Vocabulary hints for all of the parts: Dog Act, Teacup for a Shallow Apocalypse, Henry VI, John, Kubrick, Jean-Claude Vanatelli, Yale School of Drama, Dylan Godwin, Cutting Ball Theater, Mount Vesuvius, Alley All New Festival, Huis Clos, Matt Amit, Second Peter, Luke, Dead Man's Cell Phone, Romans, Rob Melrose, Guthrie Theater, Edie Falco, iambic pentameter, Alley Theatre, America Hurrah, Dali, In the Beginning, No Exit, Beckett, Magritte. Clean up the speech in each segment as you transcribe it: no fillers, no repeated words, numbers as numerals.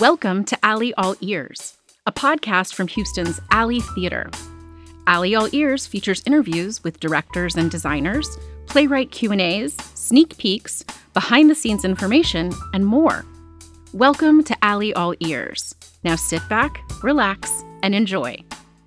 Welcome to Alley All Ears, a podcast from Houston's Alley Theater. Alley All Ears features interviews with directors and designers, playwright Q&As, sneak peeks, behind-the-scenes information, and more. Welcome to Alley All Ears. Now sit back, relax, and enjoy.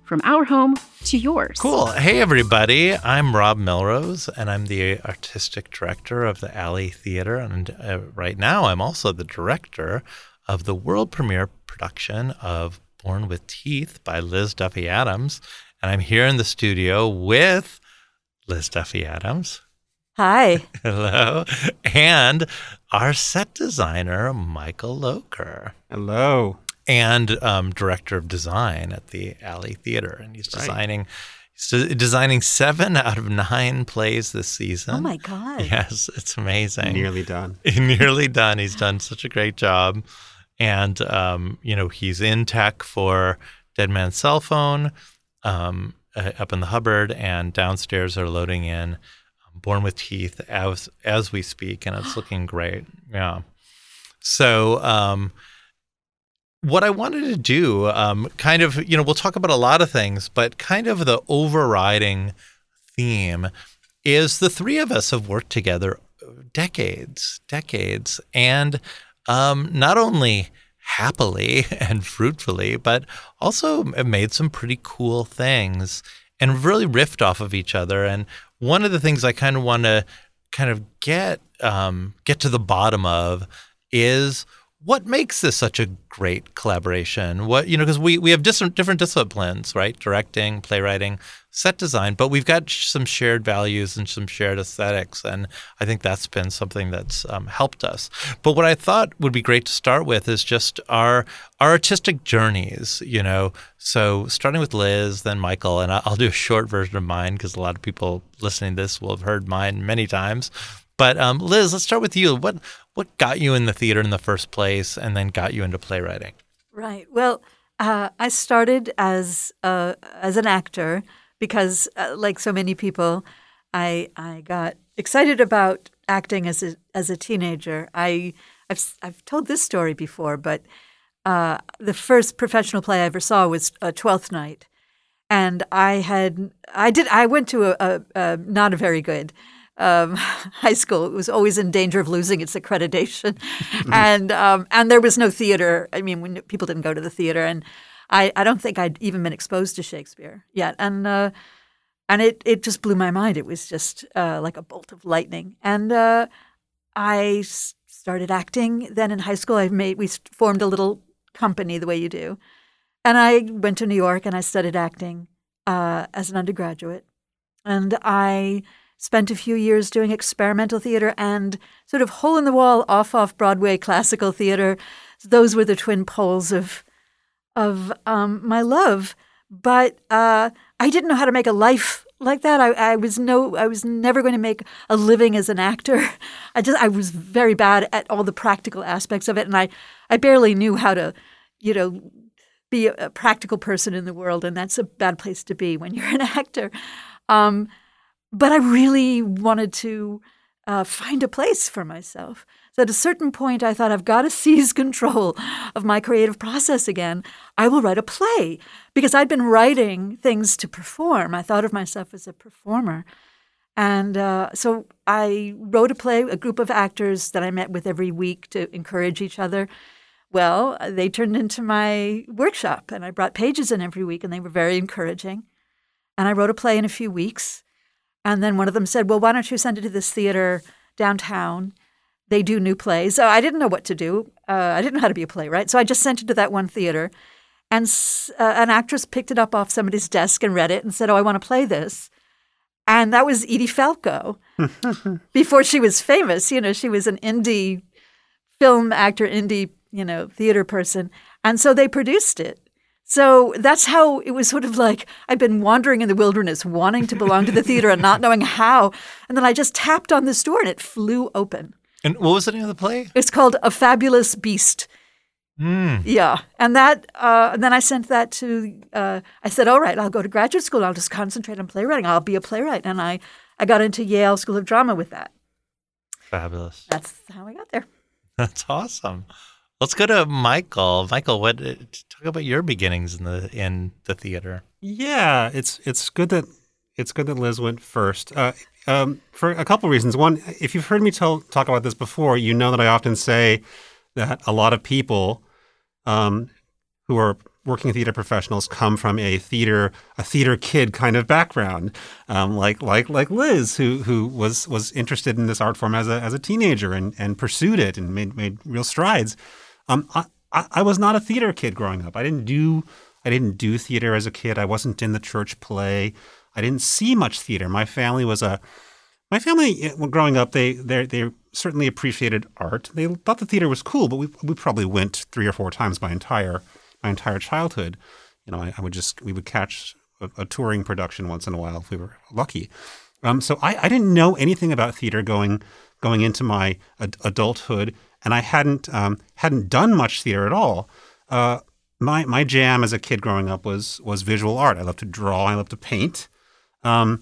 From our home to yours. Cool. Hey, everybody. I'm Rob Melrose, and I'm the artistic director of the Alley Theater. And right now, I'm also the director of the world premiere production of Born With Teeth by Liz Duffy Adams. And I'm here in the studio with Liz Duffy Adams. Hi. Hello. And our set designer, Michael Locher. Hello. And director of design at the Alley Theater. And he's designing he's designing 7 out of 9 plays this season. Oh, my God. Yes, it's amazing. Nearly done. Nearly done. He's done such a great job. And, you know, he's in tech for Dead Man's Cell Phone up in the Hubbard, and downstairs are loading in Born With Teeth as we speak, and it's looking great. Yeah. So what I wanted to do, kind of, you know, we'll talk about a lot of things, but kind of the overriding theme is the three of us have worked together decades, and not only happily and fruitfully, but also made some pretty cool things and really riffed off of each other. And one of the things I kind of want to kind of get to the bottom of is what makes this such a great collaboration. What, you know, because we have different disciplines, right? Directing, playwriting, set design, but we've got some shared values and some shared aesthetics, and I think that's been something that's helped us. But what I thought would be great to start with is just our artistic journeys, you know. So starting with Liz, then Michael, and I'll do a short version of mine because a lot of people listening to this will have heard mine many times. But Liz, let's start with you. What got you in the theater in the first place, and then got you into playwriting? Right. Well, I started as an actor because, like so many people, I got excited about acting as a teenager. I've told this story before, but the first professional play I ever saw was Twelfth Night, and I went to a not a very good high school. It was always in danger of losing its accreditation, and there was no theater. I mean, people didn't go to the theater, and I don't think I'd even been exposed to Shakespeare yet. And it just blew my mind. It was just like a bolt of lightning. And I started acting. Then in high school, we formed a little company the way you do, and I went to New York and I studied acting as an undergraduate, and I spent a few years doing experimental theater and sort of hole-in-the-wall, off-Broadway classical theater. Those were the twin poles of my love. But I didn't know how to make a life like that. I was never going to make a living as an actor. I was very bad at all the practical aspects of it, and I barely knew how to, you know, be a practical person in the world, and that's a bad place to be when you're an actor. But I really wanted to find a place for myself. So at a certain point, I thought, I've got to seize control of my creative process again. I will write a play, because I'd been writing things to perform. I thought of myself as a performer. And so I wrote a play, a group of actors that I met with every week to encourage each other. Well, they turned into my workshop, and I brought pages in every week, and they were very encouraging. And I wrote a play in a few weeks. And then one of them said, well, why don't you send it to this theater downtown? They do new plays. So I didn't know what to do. I didn't know how to be a playwright. So I just sent it to that one theater. And an actress picked it up off somebody's desk and read it and said, oh, I want to play this. And that was Edie Falco. Before she was famous, you know, she was an indie film actor, indie, you know, theater person. And so they produced it. So that's how it was, sort of like I've been wandering in the wilderness, wanting to belong to the theater and not knowing how. And then I just tapped on this door and it flew open. And what was the name of the play? It's called A Fabulous Beast. Mm. Yeah. And that, and then I sent that to, I said, all right, I'll go to graduate school. I'll just concentrate on playwriting. I'll be a playwright. And I got into Yale School of Drama with that. Fabulous. That's how I got there. That's awesome. Let's go to Michael. Michael, what talk about your beginnings in the theater? Yeah, it's good that Liz went first for a couple reasons. One, if you've heard me talk about this before, you know that I often say that a lot of people who are working theater professionals come from a theater kid kind of background, like Liz, who was interested in this art form as a teenager and pursued it and made real strides. I was not a theater kid growing up. I didn't do theater as a kid. I wasn't in the church play. I didn't see much theater. My family growing up, they certainly appreciated art. They thought the theater was cool, but we probably went 3 or 4 times my entire childhood. You know, we would catch a touring production once in a while if we were lucky. So I didn't know anything about theater going into my adulthood, and I hadn't done much theater at all. My jam as a kid growing up was visual art. I loved to draw. I loved to paint. And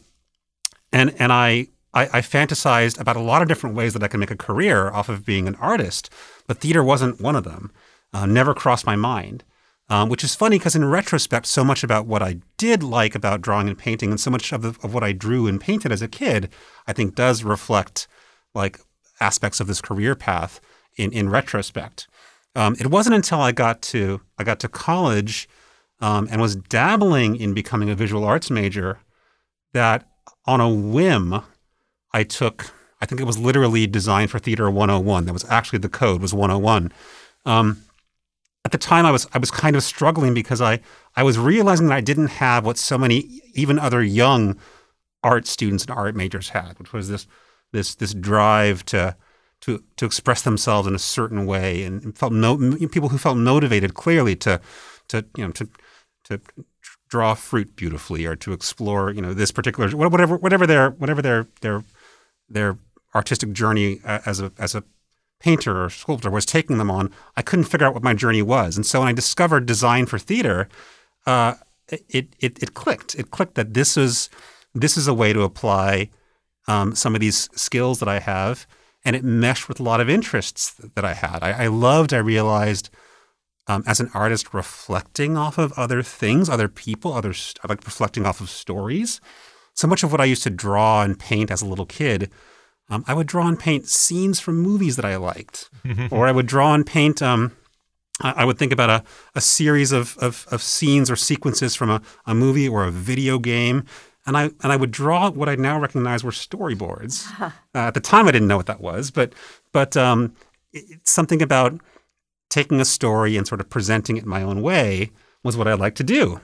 I fantasized about a lot of different ways that I could make a career off of being an artist, but theater wasn't one of them. Never crossed my mind, which is funny because in retrospect, so much about what I did like about drawing and painting and so much of what I drew and painted as a kid, I think does reflect like aspects of this career path in retrospect. It wasn't until I got to college and was dabbling in becoming a visual arts major that on a whim, I took, I think it was literally Design for Theater 101. That was actually the code was 101. At the time, I was kind of struggling because I was realizing that I didn't have what so many even other young art students and art majors had, which was this drive to express themselves in a certain way, and people who felt motivated clearly to draw fruit beautifully or to explore this particular whatever their artistic journey as a painter or sculptor was taking them on. I couldn't figure out what my journey was, and so when I discovered Design for Theater, it clicked. It clicked that this is a way to apply some of these skills that I have, and it meshed with a lot of interests that I had. I realized. As an artist, reflecting off of other things, other people, I like reflecting off of stories. So much of what I used to draw and paint as a little kid, I would draw and paint scenes from movies that I liked, or I would draw and paint. I would think about a series of scenes or sequences from a movie or a video game, and I would draw what I now recognize were storyboards. At the time, I didn't know what that was, but it's something about taking a story and sort of presenting it my own way was what I like to do.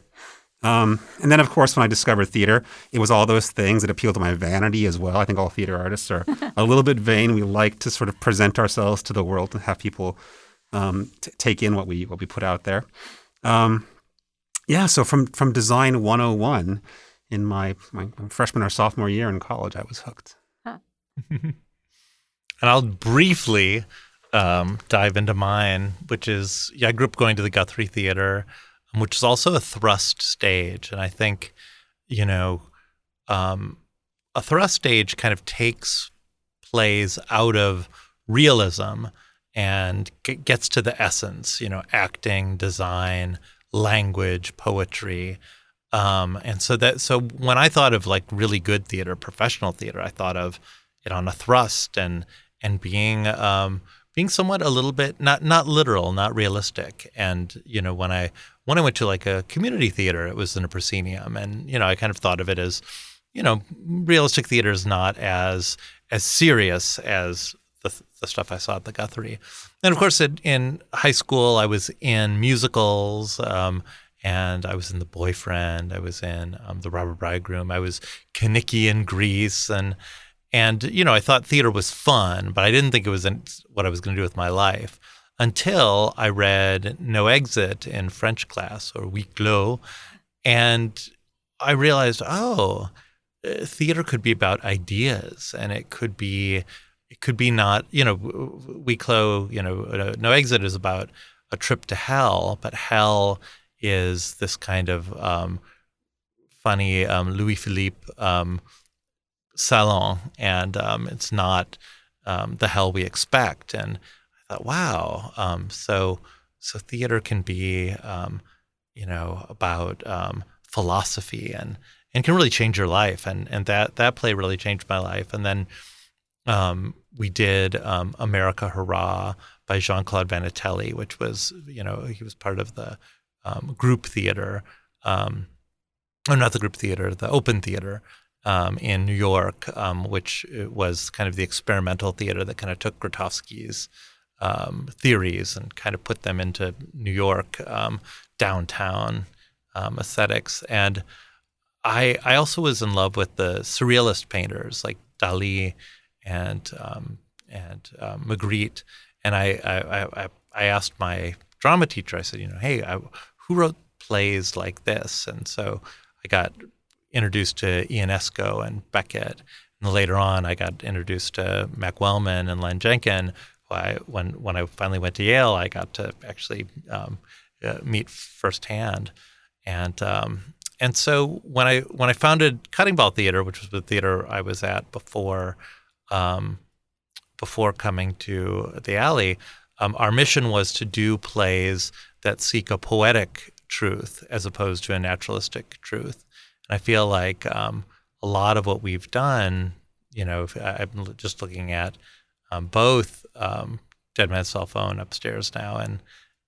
And then, of course, when I discovered theater, it was all those things that appealed to my vanity as well. I think all theater artists are a little bit vain. We like to sort of present ourselves to the world and have people take in what we put out there. So from Design 101 in my freshman or sophomore year in college, I was hooked. Huh. And I'll briefly dive into mine, which is, I grew up going to the Guthrie Theater, which is also a thrust stage. And I think, a thrust stage kind of takes plays out of realism and gets to the essence, acting, design, language, poetry. So when I thought of like really good theater, professional theater, I thought of it on a thrust and being, being somewhat a little bit not literal, not realistic. And when I went to like a community theater, it was in a proscenium, and I kind of thought of it as realistic theater is not as serious as the stuff I saw at the Guthrie. And of course, in high school, I was in musicals, and I was in The Boyfriend, I was in The Robber Bridegroom, I was Kinnicky in Grease, and I thought theater was fun, but I didn't think it was what I was going to do with my life until I read No Exit in French class, or Huis Clos, and I realized, theater could be about ideas, and it could be not, Huis Clos, No Exit is about a trip to hell, but hell is this kind of funny Louis-Philippe salon, and it's not the hell we expect. And I I thought, wow. So theater can be, about philosophy and can really change your life. And that play really changed my life. And then we did America Hurrah by Jean-Claude Vanatelli, which was, he was part of the group theater, the open theater in New York, which was kind of the experimental theater that kind of took Grotowski's theories and kind of put them into New York downtown aesthetics. And I also was in love with the surrealist painters like Dali and Magritte. And I asked my drama teacher, I said, hey, who wrote plays like this? And so I got introduced to Ionesco and Beckett. And later on, I got introduced to Mac Wellman and Len Jenkin. When I finally went to Yale, I got to actually meet firsthand. And so when I founded Cutting Ball Theater, which was the theater I was at before coming to the Alley, our mission was to do plays that seek a poetic truth as opposed to a naturalistic truth. And I feel like a lot of what we've done, I'm just looking at both Dead Man's Cell Phone upstairs now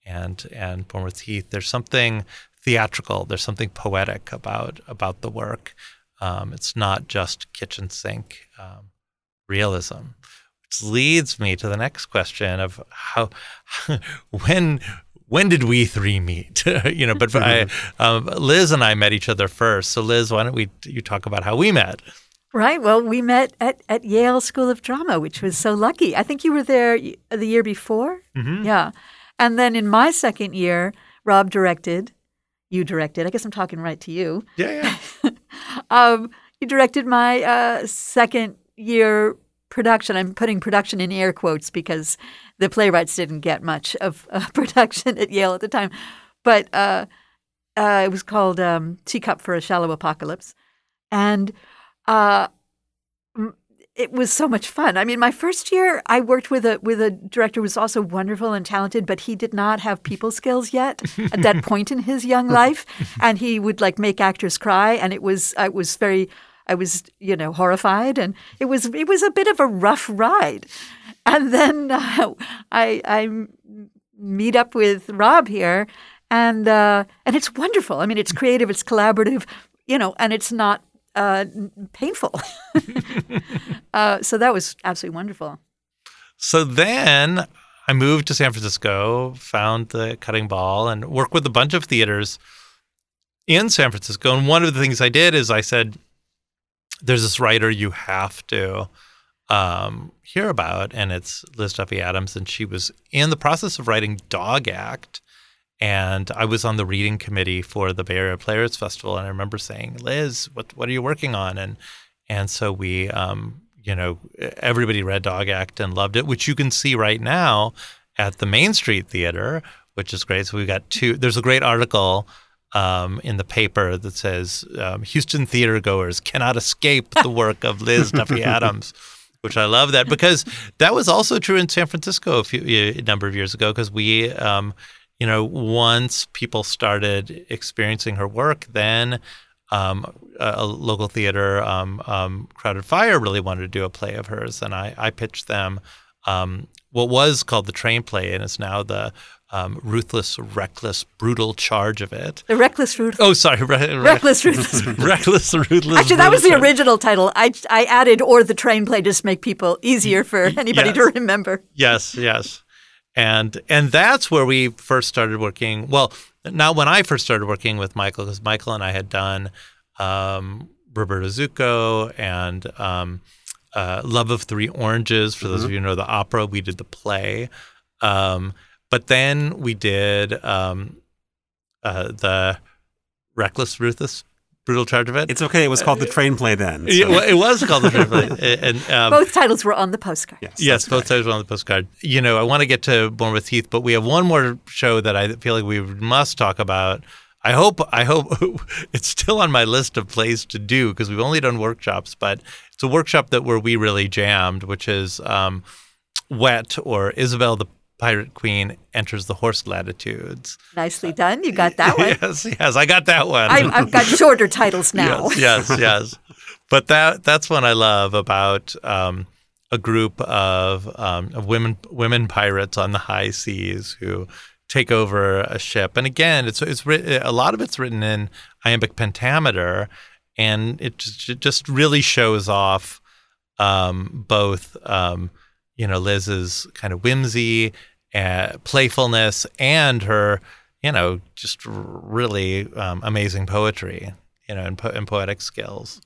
and Born With Teeth, there's something theatrical, there's something poetic about the work. It's not just kitchen sink realism, which leads me to the next question of when did we three meet? But Liz and I met each other first. So Liz, why don't you talk about how we met? Right. Well, we met at Yale School of Drama, which was so lucky. I think you were there the year before. Mm-hmm. Yeah. And then in my second year, Rob directed. You directed. I guess I'm talking right to you. Yeah, yeah. You directed my second year production. I'm putting production in air quotes because the playwrights didn't get much of production at Yale at the time. But it was called Teacup for a Shallow Apocalypse. And it was so much fun. I mean, my first year, I worked with a director who was also wonderful and talented, but he did not have people skills yet at that point in his young life, and he would make actors cry, and I was horrified, and it was a bit of a rough ride. And then I meet up with Rob here, and it's wonderful. I mean, it's creative, it's collaborative, and it's not painful. So that was absolutely wonderful. So then I moved to San Francisco, found the Cutting Ball, and worked with a bunch of theaters in San Francisco. And one of the things I did is I said, there's this writer you have to hear about, and it's Liz Duffy Adams, and she was in the process of writing Dog Act. And I was on the reading committee for the Bay Area Players Festival, and I remember saying, "Liz, what are you working on?" And so we, everybody read Dog Act and loved it, which you can see right now at the Main Street Theater, which is great. So we've got two. There's a great article in the paper that says Houston theater goers cannot escape the work of Liz Duffy Adams. Which I love that, because that was also true in San Francisco a number of years ago, because we. Once people started experiencing her work, then a local theater, Crowded Fire, really wanted to do a play of hers. And I pitched them what was called the Train Play, and it's now the Ruthless, Reckless, Brutal Charge of It. The Reckless, Ruthless. Oh, sorry. Reckless, Ruthless. Reckless, Ruthless. Actually, that was the original title. I added, or the Train Play, just to make people easier for anybody to remember. Yes, yes. And that's where we first started working. Well, not when I first started working with Michael, because Michael and I had done Roberto Zucco and Love of Three Oranges. For those of you who know the opera, we did the play. But then we did the Reckless, Ruthless, Brutal Charge of It. It's okay. It was called The Train Play then. So. It was called The Train Play. And, both titles were on the postcard. Yes, both titles were on the postcard. I want to get to Born With Teeth, but we have one more show that I feel like we must talk about. I hope it's still on my list of plays to do, because we've only done workshops, but it's a workshop that where we really jammed, which is Wet or Isabel the Pirate Queen enters the horse latitudes. Nicely done. You got that one. Yes. I got that one. I've got shorter titles now. Yes. But that's one I love about a group of women pirates on the high seas who take over a ship. And again, it's a lot of it's written in iambic pentameter, and it just really shows off both Liz's kind of whimsy, playfulness, and her just really amazing poetry, and poetic skills.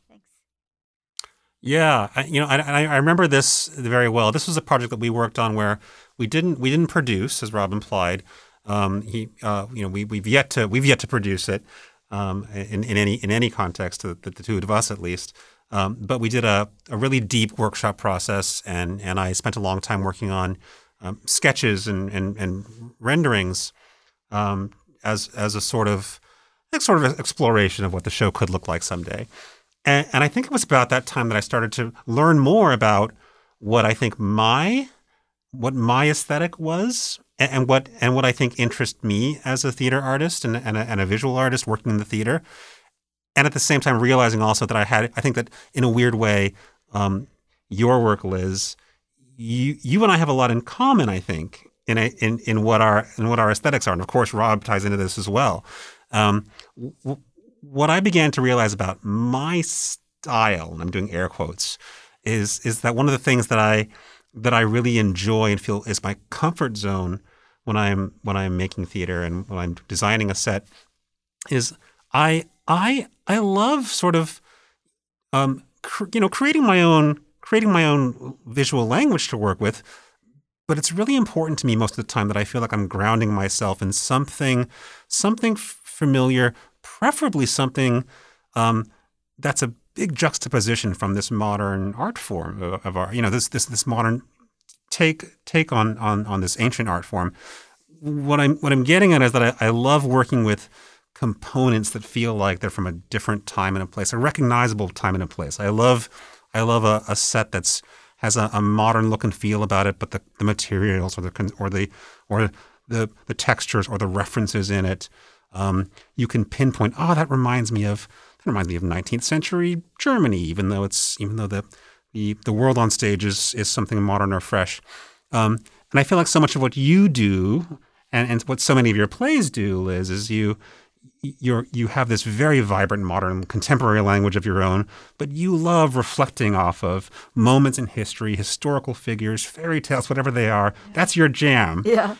Yeah, I remember this very well. This was a project that we worked on where we didn't produce, as Rob implied. We've yet to produce it in any context, the two of us at least. But we did a really deep workshop process, and I spent a long time working on sketches and renderings as a sort of exploration of what the show could look like someday. And I think it was about that time that I started to learn more about what I think what my aesthetic was, and what I think interests me as a theater artist and a visual artist working in the theater. And at the same time, realizing also that I think that in a weird way, your work, Liz, you and I have a lot in common. I think in what our aesthetics are, and of course, Rob ties into this as well. What I began to realize about my style, and I'm doing air quotes, is that one of the things that I really enjoy and feel is my comfort zone when I'm making theater and when I'm designing a set is I love sort of, creating my own visual language to work with, but it's really important to me most of the time that I feel like I'm grounding myself in something familiar, preferably something that's a big juxtaposition from this modern art form of our, this modern take on this ancient art form. What I'm getting at is that I love working with components that feel like they're from a different time and a place, a recognizable time and a place. I love a set that has a modern look and feel about it, but the materials or the textures or the references in it, you can pinpoint. Oh, that reminds me of 19th century Germany, even though the world on stage is something modern or fresh. And I feel like so much of what you do and what so many of your plays do, Liz, is you have this very vibrant, modern, contemporary language of your own, but you love reflecting off of moments in history, historical figures, fairy tales, whatever they are. That's your jam. Yeah.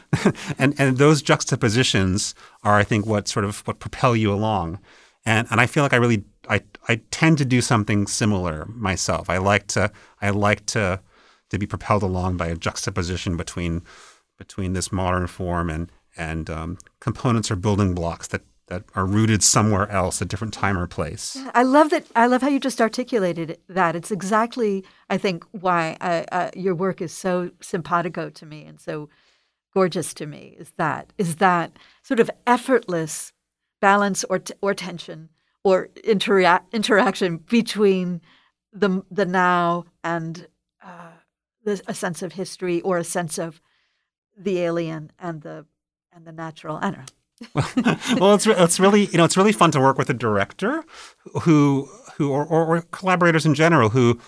and those juxtapositions are, I think, what propel you along. And I feel like I tend to do something similar myself. I like to be propelled along by a juxtaposition between this modern form and components or building blocks that are rooted somewhere else, a different time or place. Yeah, I love that. I love how you just articulated that. It's exactly, I think, why your work is so simpatico to me and so gorgeous to me. Is that sort of effortless balance or tension or interaction between the now and a sense of history or a sense of the alien and the natural. I don't know. Well, it's really it's really fun to work with a director who or collaborators in general who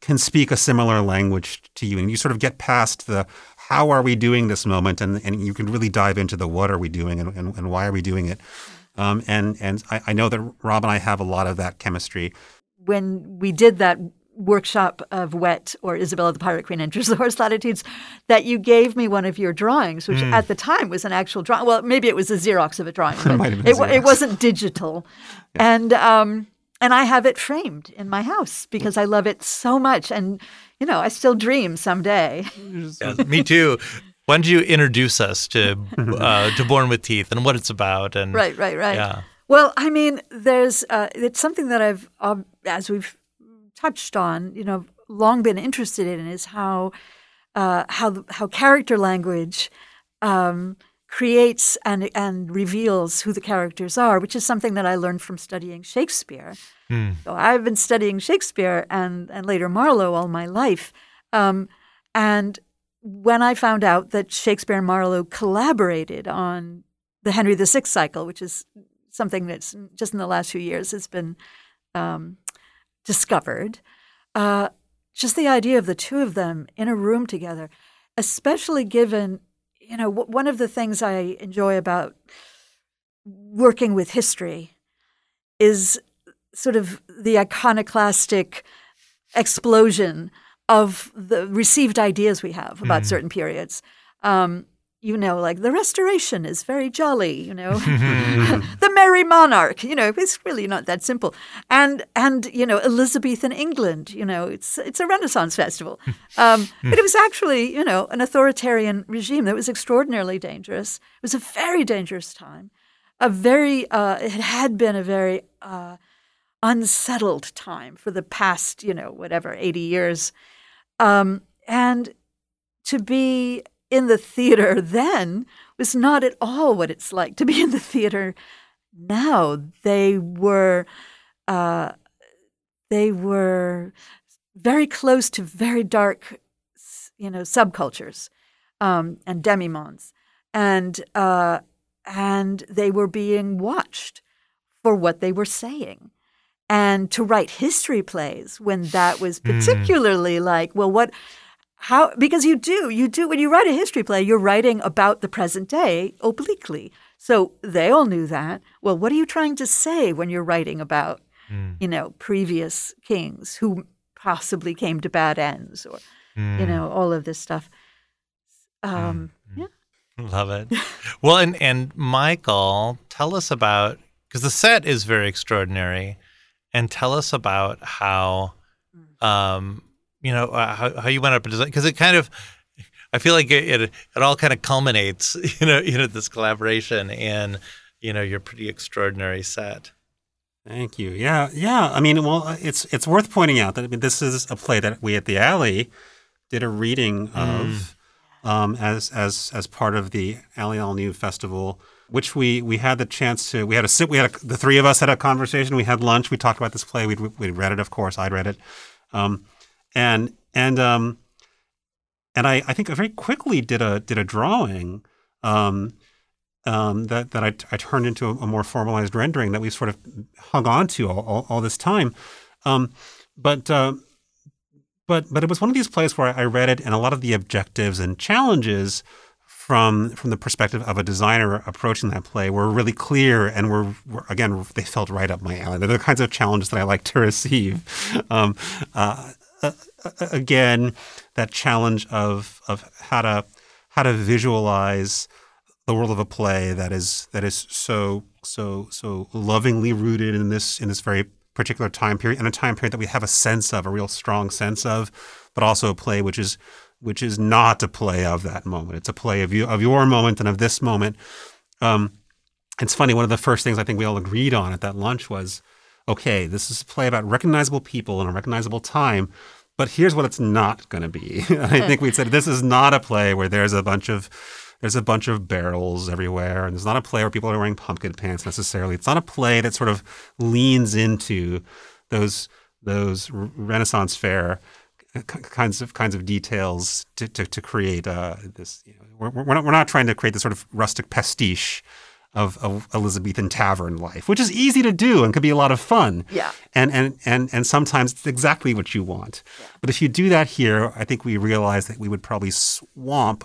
can speak a similar language to you, and you sort of get past the how are we doing this moment, and you can really dive into the what are we doing and why are we doing it, and I know that Rob and I have a lot of that chemistry. When we did that workshop of Wet or Isabel the Pirate Queen enters the horse latitudes, that you gave me one of your drawings, which at the time was an actual drawing. Well, maybe it was a Xerox of a drawing. But it wasn't digital, yeah. And I have it framed in my house because I love it so much, and I still dream someday. Yeah, me too. Why don't you introduce us to Born With Teeth and what it's about? And right. Yeah. Well, I mean, there's it's something that I've as we've touched on, long been interested in is how character language creates and reveals who the characters are, which is something that I learned from studying Shakespeare. Mm. So I've been studying Shakespeare and later Marlowe all my life, and when I found out that Shakespeare and Marlowe collaborated on the Henry VI cycle, which is something that's just in the last few years has been discovered, just the idea of the two of them in a room together, especially given, you know, one of the things I enjoy about working with history is sort of the iconoclastic explosion of the received ideas we have about certain periods. You know, like the Restoration is very jolly, you know. The Merry Monarch, you know, it's really not that simple. And you know, Elizabethan England, you know, it's a Renaissance festival. But it was actually, you know, an authoritarian regime that was extraordinarily dangerous. It was a very dangerous time. It had been a very unsettled time for the past, you know, whatever, 80 years. And to be in the theater then was not at all what it's like to be in the theater now. They were very close to very dark, you know, subcultures and demimondes, and they were being watched for what they were saying. And to write history plays when that was particularly like, well, what? How? Because you do when you write a history play, you're writing about the present day obliquely. So they all knew that. Well, what are you trying to say when you're writing about, you know, previous kings who possibly came to bad ends, or you know, all of this stuff? Yeah, love it. Well, and Michael, tell us about, because the set is very extraordinary, and tell us about how. You know, how you went up and design, because it kind of, I feel like it all kind of culminates, you know, this collaboration in, you know, your pretty extraordinary set. Thank you. Yeah. I mean, well, it's worth pointing out that, I mean, this is a play that we at the Alley did a reading of as part of the Alley All New Festival, which we had the chance to, the three of us had a conversation, we had lunch, we talked about this play, we read it, of course, I'd read it. And I think I very quickly did a drawing that I turned into a more formalized rendering that we've sort of hung on to all this time. But it was one of these plays where I read it, and a lot of the objectives and challenges from the perspective of a designer approaching that play were really clear, and were again, they felt right up my alley. They're the kinds of challenges that I like to receive. Again, that challenge of how to visualize the world of a play that is so lovingly rooted in this very particular time period, and a time period that we have a sense of, a real strong sense of, but also a play which is not a play of that moment. It's a play of your moment and of this moment. It's funny, one of the first things I think we all agreed on at that lunch was, okay, this is a play about recognizable people in a recognizable time, but here's what it's not going to be. I think we said, this is not a play where there's a bunch of barrels everywhere, and it's not a play where people are wearing pumpkin pants necessarily. It's not a play that sort of leans into those Renaissance fair kinds of details to create this. You know, we're not trying to create this sort of rustic pastiche of Elizabethan tavern life, which is easy to do and can be a lot of fun. Yeah. And sometimes it's exactly what you want. Yeah. But if you do that here, I think we realize that we would probably swamp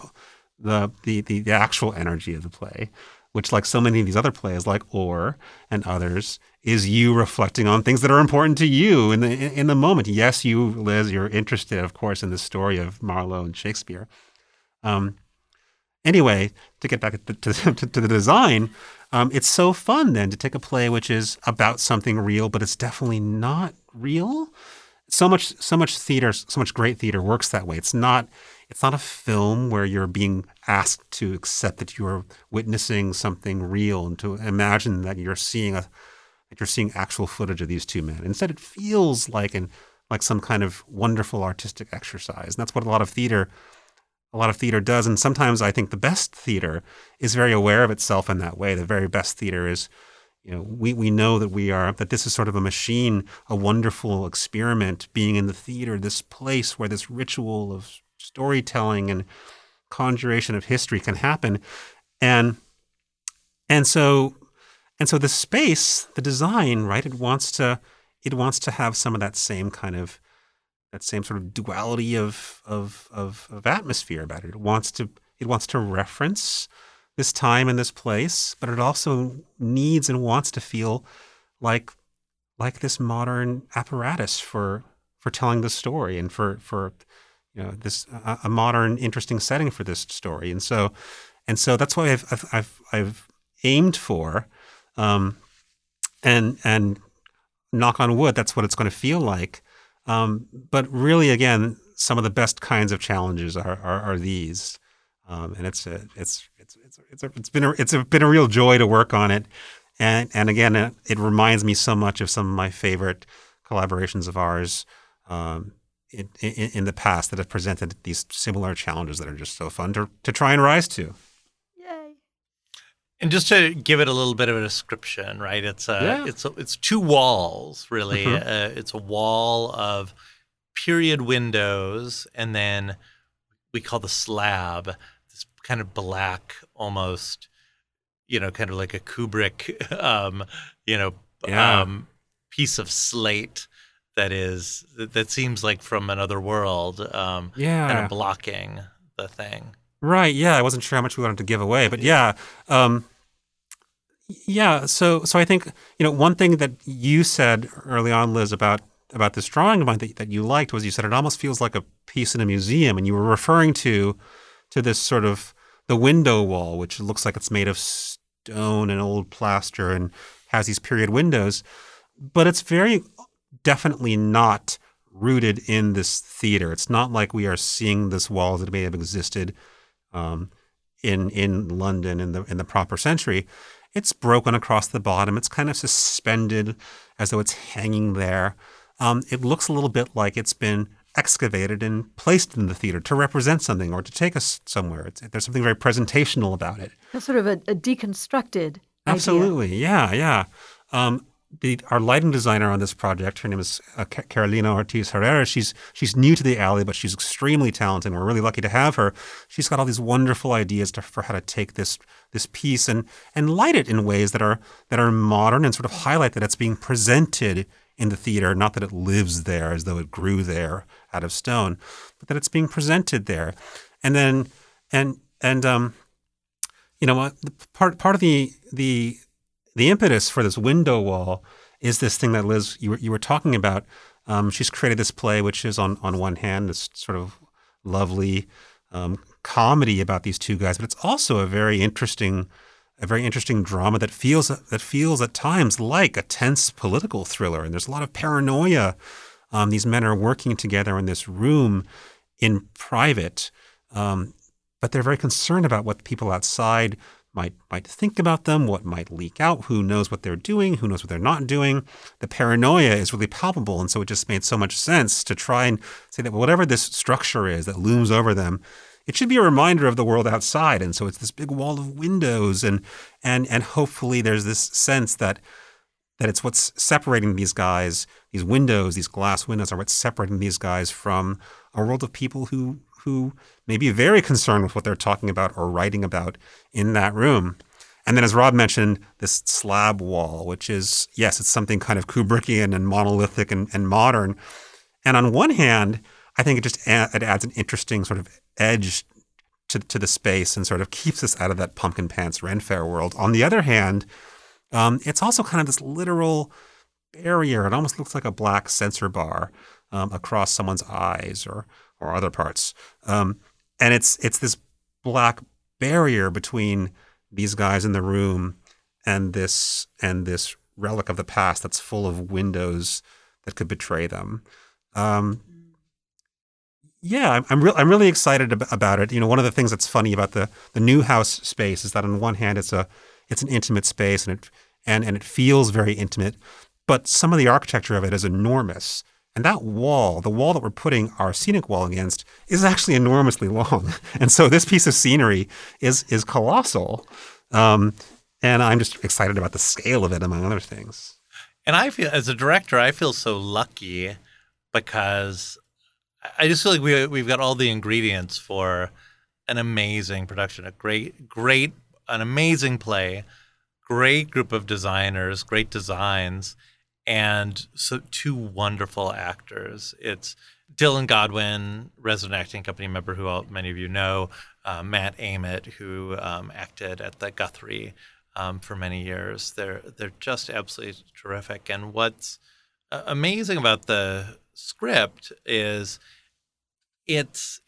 the actual energy of the play, which, like so many of these other plays, like Orr and others, is you reflecting on things that are important to you in the moment. Yes, you, Liz, you're interested, of course, in the story of Marlowe and Shakespeare. Anyway, to get back to the design, it's so fun then to take a play which is about something real, but it's definitely not real. So much theater, so much great theater works that way. It's not a film where you're being asked to accept that you're witnessing something real and to imagine that you're seeing actual footage of these two men. Instead, it feels like some kind of wonderful artistic exercise. And that's what a lot of theater does. And sometimes I think the best theater is very aware of itself in that way. The very best theater is, you know, we know that that this is sort of a machine, a wonderful experiment, being in the theater, this place where this ritual of storytelling and conjuration of history can happen. And so the space, the design, right? It wants to have some of that same sort of duality of atmosphere about it. It wants to reference this time and this place, but it also needs and wants to feel like this modern apparatus for telling the story and for you know, this a modern interesting setting for this story. And so that's what I've aimed for, and knock on wood, that's what it's going to feel like. But really, again, some of the best kinds of challenges are these, and it's been a real joy to work on it, and again, it reminds me so much of some of my favorite collaborations of ours in the past that have presented these similar challenges that are just so fun to try and rise to. Yay! And just to give it a little bit of a description, right? It's two walls, really. Mm-hmm. It's a wall of period windows, and then we call the slab this kind of black, almost, you know, kind of like a Kubrick, piece of slate that seems like from another world, kind of blocking the thing. Right. Yeah. I wasn't sure how much we wanted to give away, but yeah. So I think, you know, one thing that you said early on, Liz, about this drawing of mine that you liked was you said it almost feels like a piece in a museum, and you were referring to this sort of the window wall, which looks like it's made of stone and old plaster and has these period windows, but it's very definitely not rooted in this theater. It's not like we are seeing this wall that may have existed in London in the proper century. It's broken across the bottom. It's kind of suspended as though it's hanging there. It looks a little bit like it's been excavated and placed in the theater to represent something or to take us somewhere. There's something very presentational about it. That's sort of a deconstructed absolutely idea. Yeah. Our lighting designer on this project, her name is Carolina Ortiz Herrera. She's new to the alley, but she's extremely talented. We're really lucky to have her. She's got all these wonderful ideas for how to take this piece and light it in ways that are modern and sort of highlight that it's being presented in the theater, not that it lives there as though it grew there out of stone, but that it's being presented there. And then you know, part of the impetus for this window wall is this thing that, Liz, you were talking about. She's created this play, which is on one hand this sort of lovely comedy about these two guys, but it's also a very interesting drama that feels at times like a tense political thriller. And there's a lot of paranoia. These men are working together in this room in private, but they're very concerned about what people outside might think about them, what might leak out, who knows what they're doing, who knows what they're not doing. The paranoia is really palpable, and so it just made so much sense to try and say that whatever this structure is that looms over them, it should be a reminder of the world outside. And so it's this big wall of windows, and hopefully there's this sense that it's what's separating these guys, these windows, these glass windows are what's separating these guys from a world of people who may be very concerned with what they're talking about or writing about in that room. And then, as Rob mentioned, this slab wall, which is, yes, it's something kind of Kubrickian and monolithic and modern. And on one hand, I think it adds an interesting sort of edge to the space and sort of keeps us out of that pumpkin pants Ren Faire world. On the other hand, it's also kind of this literal barrier. It almost looks like a black censor bar across someone's eyes or other parts. And it's this black barrier between these guys in the room and this relic of the past that's full of windows that could betray them. I'm really excited about it. You know, one of the things that's funny about the new house space is that on one hand it's an intimate space and it feels very intimate, but some of the architecture of it is enormous. And that wall, the wall that we're putting our scenic wall against, is actually enormously long. And so this piece of scenery is colossal. And I'm just excited about the scale of it, among other things. And I feel, as a director, I feel so lucky because I just feel like we've got all the ingredients for an amazing production, an amazing play, great group of designers, great designs, and so two wonderful actors. It's Dylan Godwin, resident acting company member who many of you know, Matt Amit, who acted at the Guthrie for many years. They're just absolutely terrific. And what's amazing about the script is it's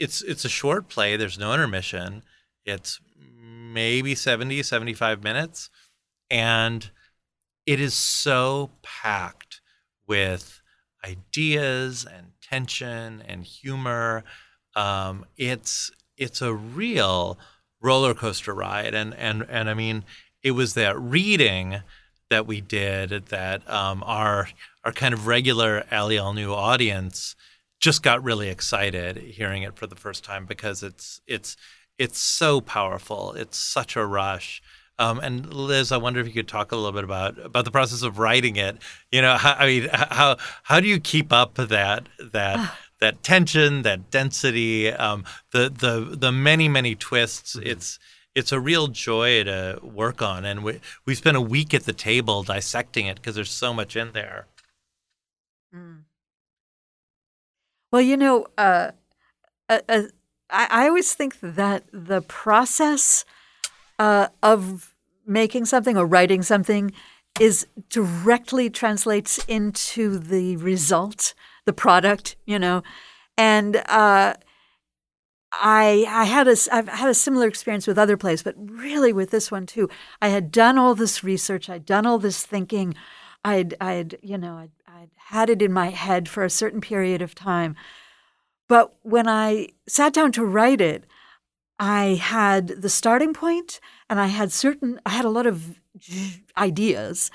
a short play. There's no intermission. It's maybe 70, 75 minutes. And it is so packed with ideas and tension and humor. It's a real roller coaster ride. And I mean, it was that reading that we did that our kind of regular Alley All New audience just got really excited hearing it for the first time, because it's so powerful. It's such a rush. And Liz, I wonder if you could talk a little bit about the process of writing it. You know, how do you keep up that tension, that density, the many twists? Mm-hmm. It's a real joy to work on, and we spent a week at the table dissecting it because there's so much in there. Mm. Well, you know, I always think that the process of making something or writing something is directly translates into the result, the product, you know. And I've had a similar experience with other plays, but really with this one too. I had done all this research, I'd done all this thinking, I'd had it in my head for a certain period of time. But when I sat down to write it, I had the starting point, and I had a lot of ideas.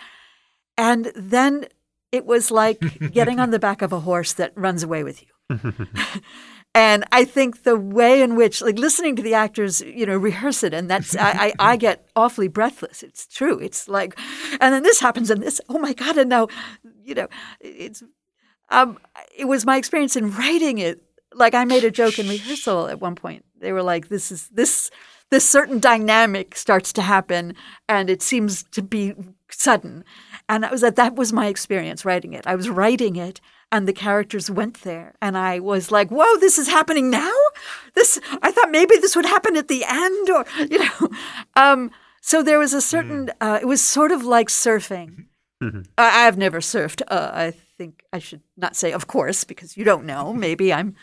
And then it was like getting on the back of a horse that runs away with you. And I think the way in which, like, listening to the actors, you know, rehearse it, and that's I get awfully breathless. It's true. It's like, and then this happens, and this, oh my God, and now, you know, it's it was my experience in writing it. Like, I made a joke in rehearsal at one point. They were like, this certain dynamic starts to happen, and it seems to be sudden. And that was my experience writing it. I was writing it, and the characters went there, and I was like, whoa, this is happening now? I thought maybe this would happen at the end, or, you know. So there was a certain, it was sort of like surfing. Mm-hmm. I've never surfed. I think I should not say, of course, because you don't know. Maybe I'm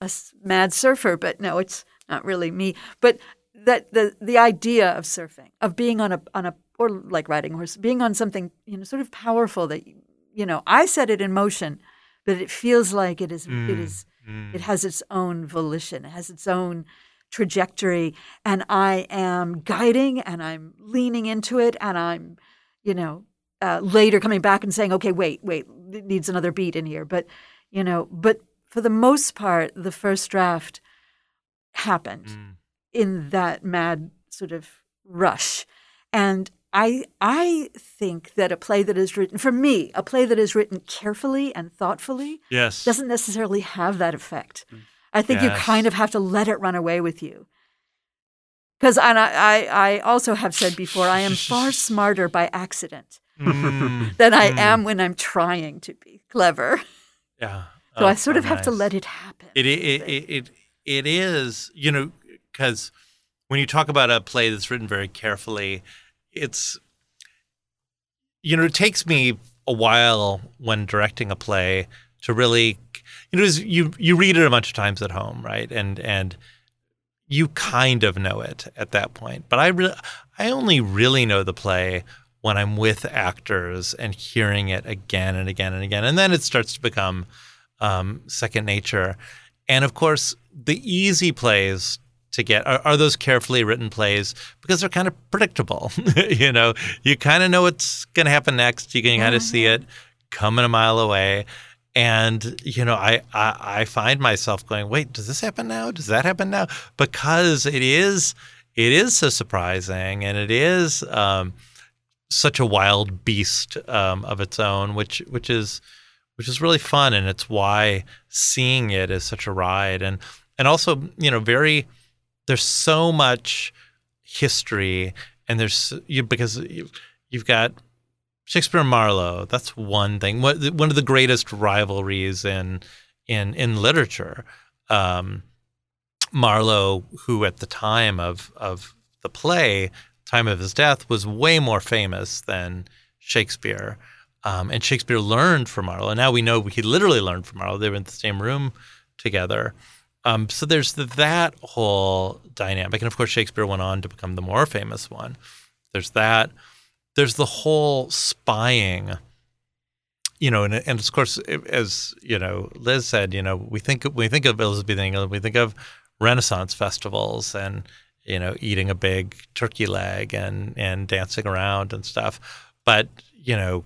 a mad surfer, but no, it's not really me. But that the idea of surfing, of being on a, or like riding a horse, being on something, you know, sort of powerful that, you know, I set it in motion, but it feels like it is it has its own volition, it has its own trajectory, and I am guiding, and I'm leaning into it, and I'm, you know, later coming back and saying, okay, wait, it needs another beat in here. But, you know, but for the most part, the first draft happened in that mad sort of rush. And I think that a play that is written, for me, a play that is written carefully and thoughtfully, yes, doesn't necessarily have that effect. I think, yes, you kind of have to let it run away with you. Because I also have said before, I am far smarter by accident than I am when I'm trying to be clever. Yeah. So I sort of have to let it happen. It is, you know, because when you talk about a play that's written very carefully, it's, you know, it takes me a while when directing a play to really, you know, you read it a bunch of times at home, right? And you kind of know it at that point. But I only really know the play when I'm with actors and hearing it again and again and again. And then it starts to become second nature. And of course, the easy plays to get are those carefully written plays, because they're kind of predictable. You know, you kind of know what's going to happen next. You can kind of see it coming a mile away. And, you know, I find myself going, wait, does this happen now? Does that happen now? Because it is so surprising, and it is such a wild beast of its own, which is which is really fun. And it's why seeing it is such a ride. And also, you know, there's so much history, and you've got Shakespeare and Marlowe. That's one thing. One of the greatest rivalries in literature. Marlowe, who at the time of the play, time of his death, was way more famous than Shakespeare. And Shakespeare learned from Marlowe. And now we know he literally learned from Marlowe. They were in the same room together. So there's that whole dynamic. And of course, Shakespeare went on to become the more famous one. There's that. There's the whole spying, you know, and of course, as, you know, Liz said, you know, we think of Elizabeth England, we think of Renaissance festivals and, you know, eating a big turkey leg and dancing around and stuff. But, you know,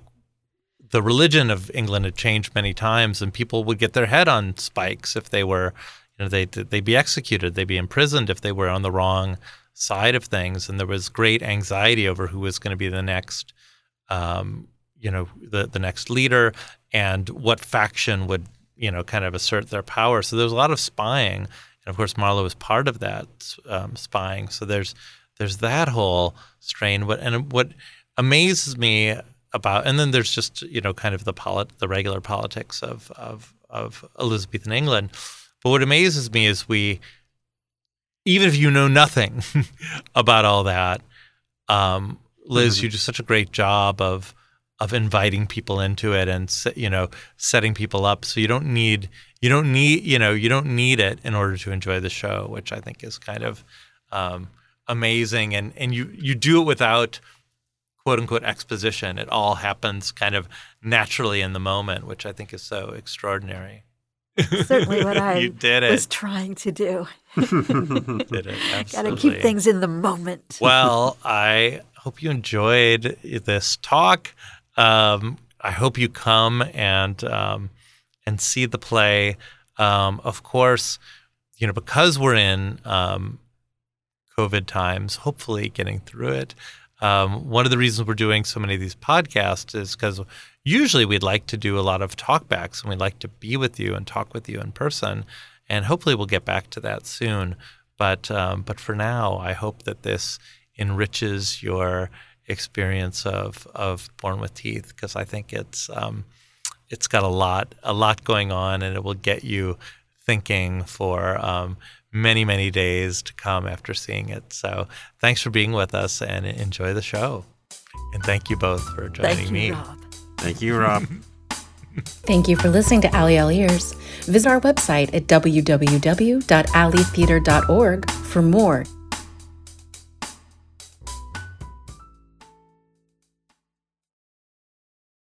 the religion of England had changed many times, and people would get their head on spikes if they were, you know, they'd be executed, they'd be imprisoned if they were on the wrong side of things. And there was great anxiety over who was going to be the next, you know, the next leader, and what faction would, you know, kind of assert their power. So there's a lot of spying. And of course, Marlowe was part of that spying. So there's that whole strain. And what amazes me about, and then there's just, you know, kind of the regular politics of Elizabethan England. But what amazes me is even if you know nothing about all that, Liz, you do such a great job of inviting people into it and, you know, setting people up. So you don't need it in order to enjoy the show, which I think is kind of amazing. And you do it without quote unquote exposition. It all happens kind of naturally in the moment, which I think is so extraordinary. Certainly what I was trying to do. Did it, absolutely. Got to keep things in the moment. Well, I hope you enjoyed this talk. I hope you come and see the play. Of course, you know, because we're in COVID times, hopefully getting through it. One of the reasons we're doing so many of these podcasts is because usually we'd like to do a lot of talkbacks, and we'd like to be with you and talk with you in person. And hopefully we'll get back to that soon. But for now, I hope that this enriches your experience of Born With Teeth, because I think it's got a lot going on, and it will get you thinking for many, many days to come after seeing it. So thanks for being with us, and enjoy the show. And thank you both for joining me. Rob. Thank you, Rob. Thank you for listening to Alley All Ears. Visit our website at www.alleytheater.org for more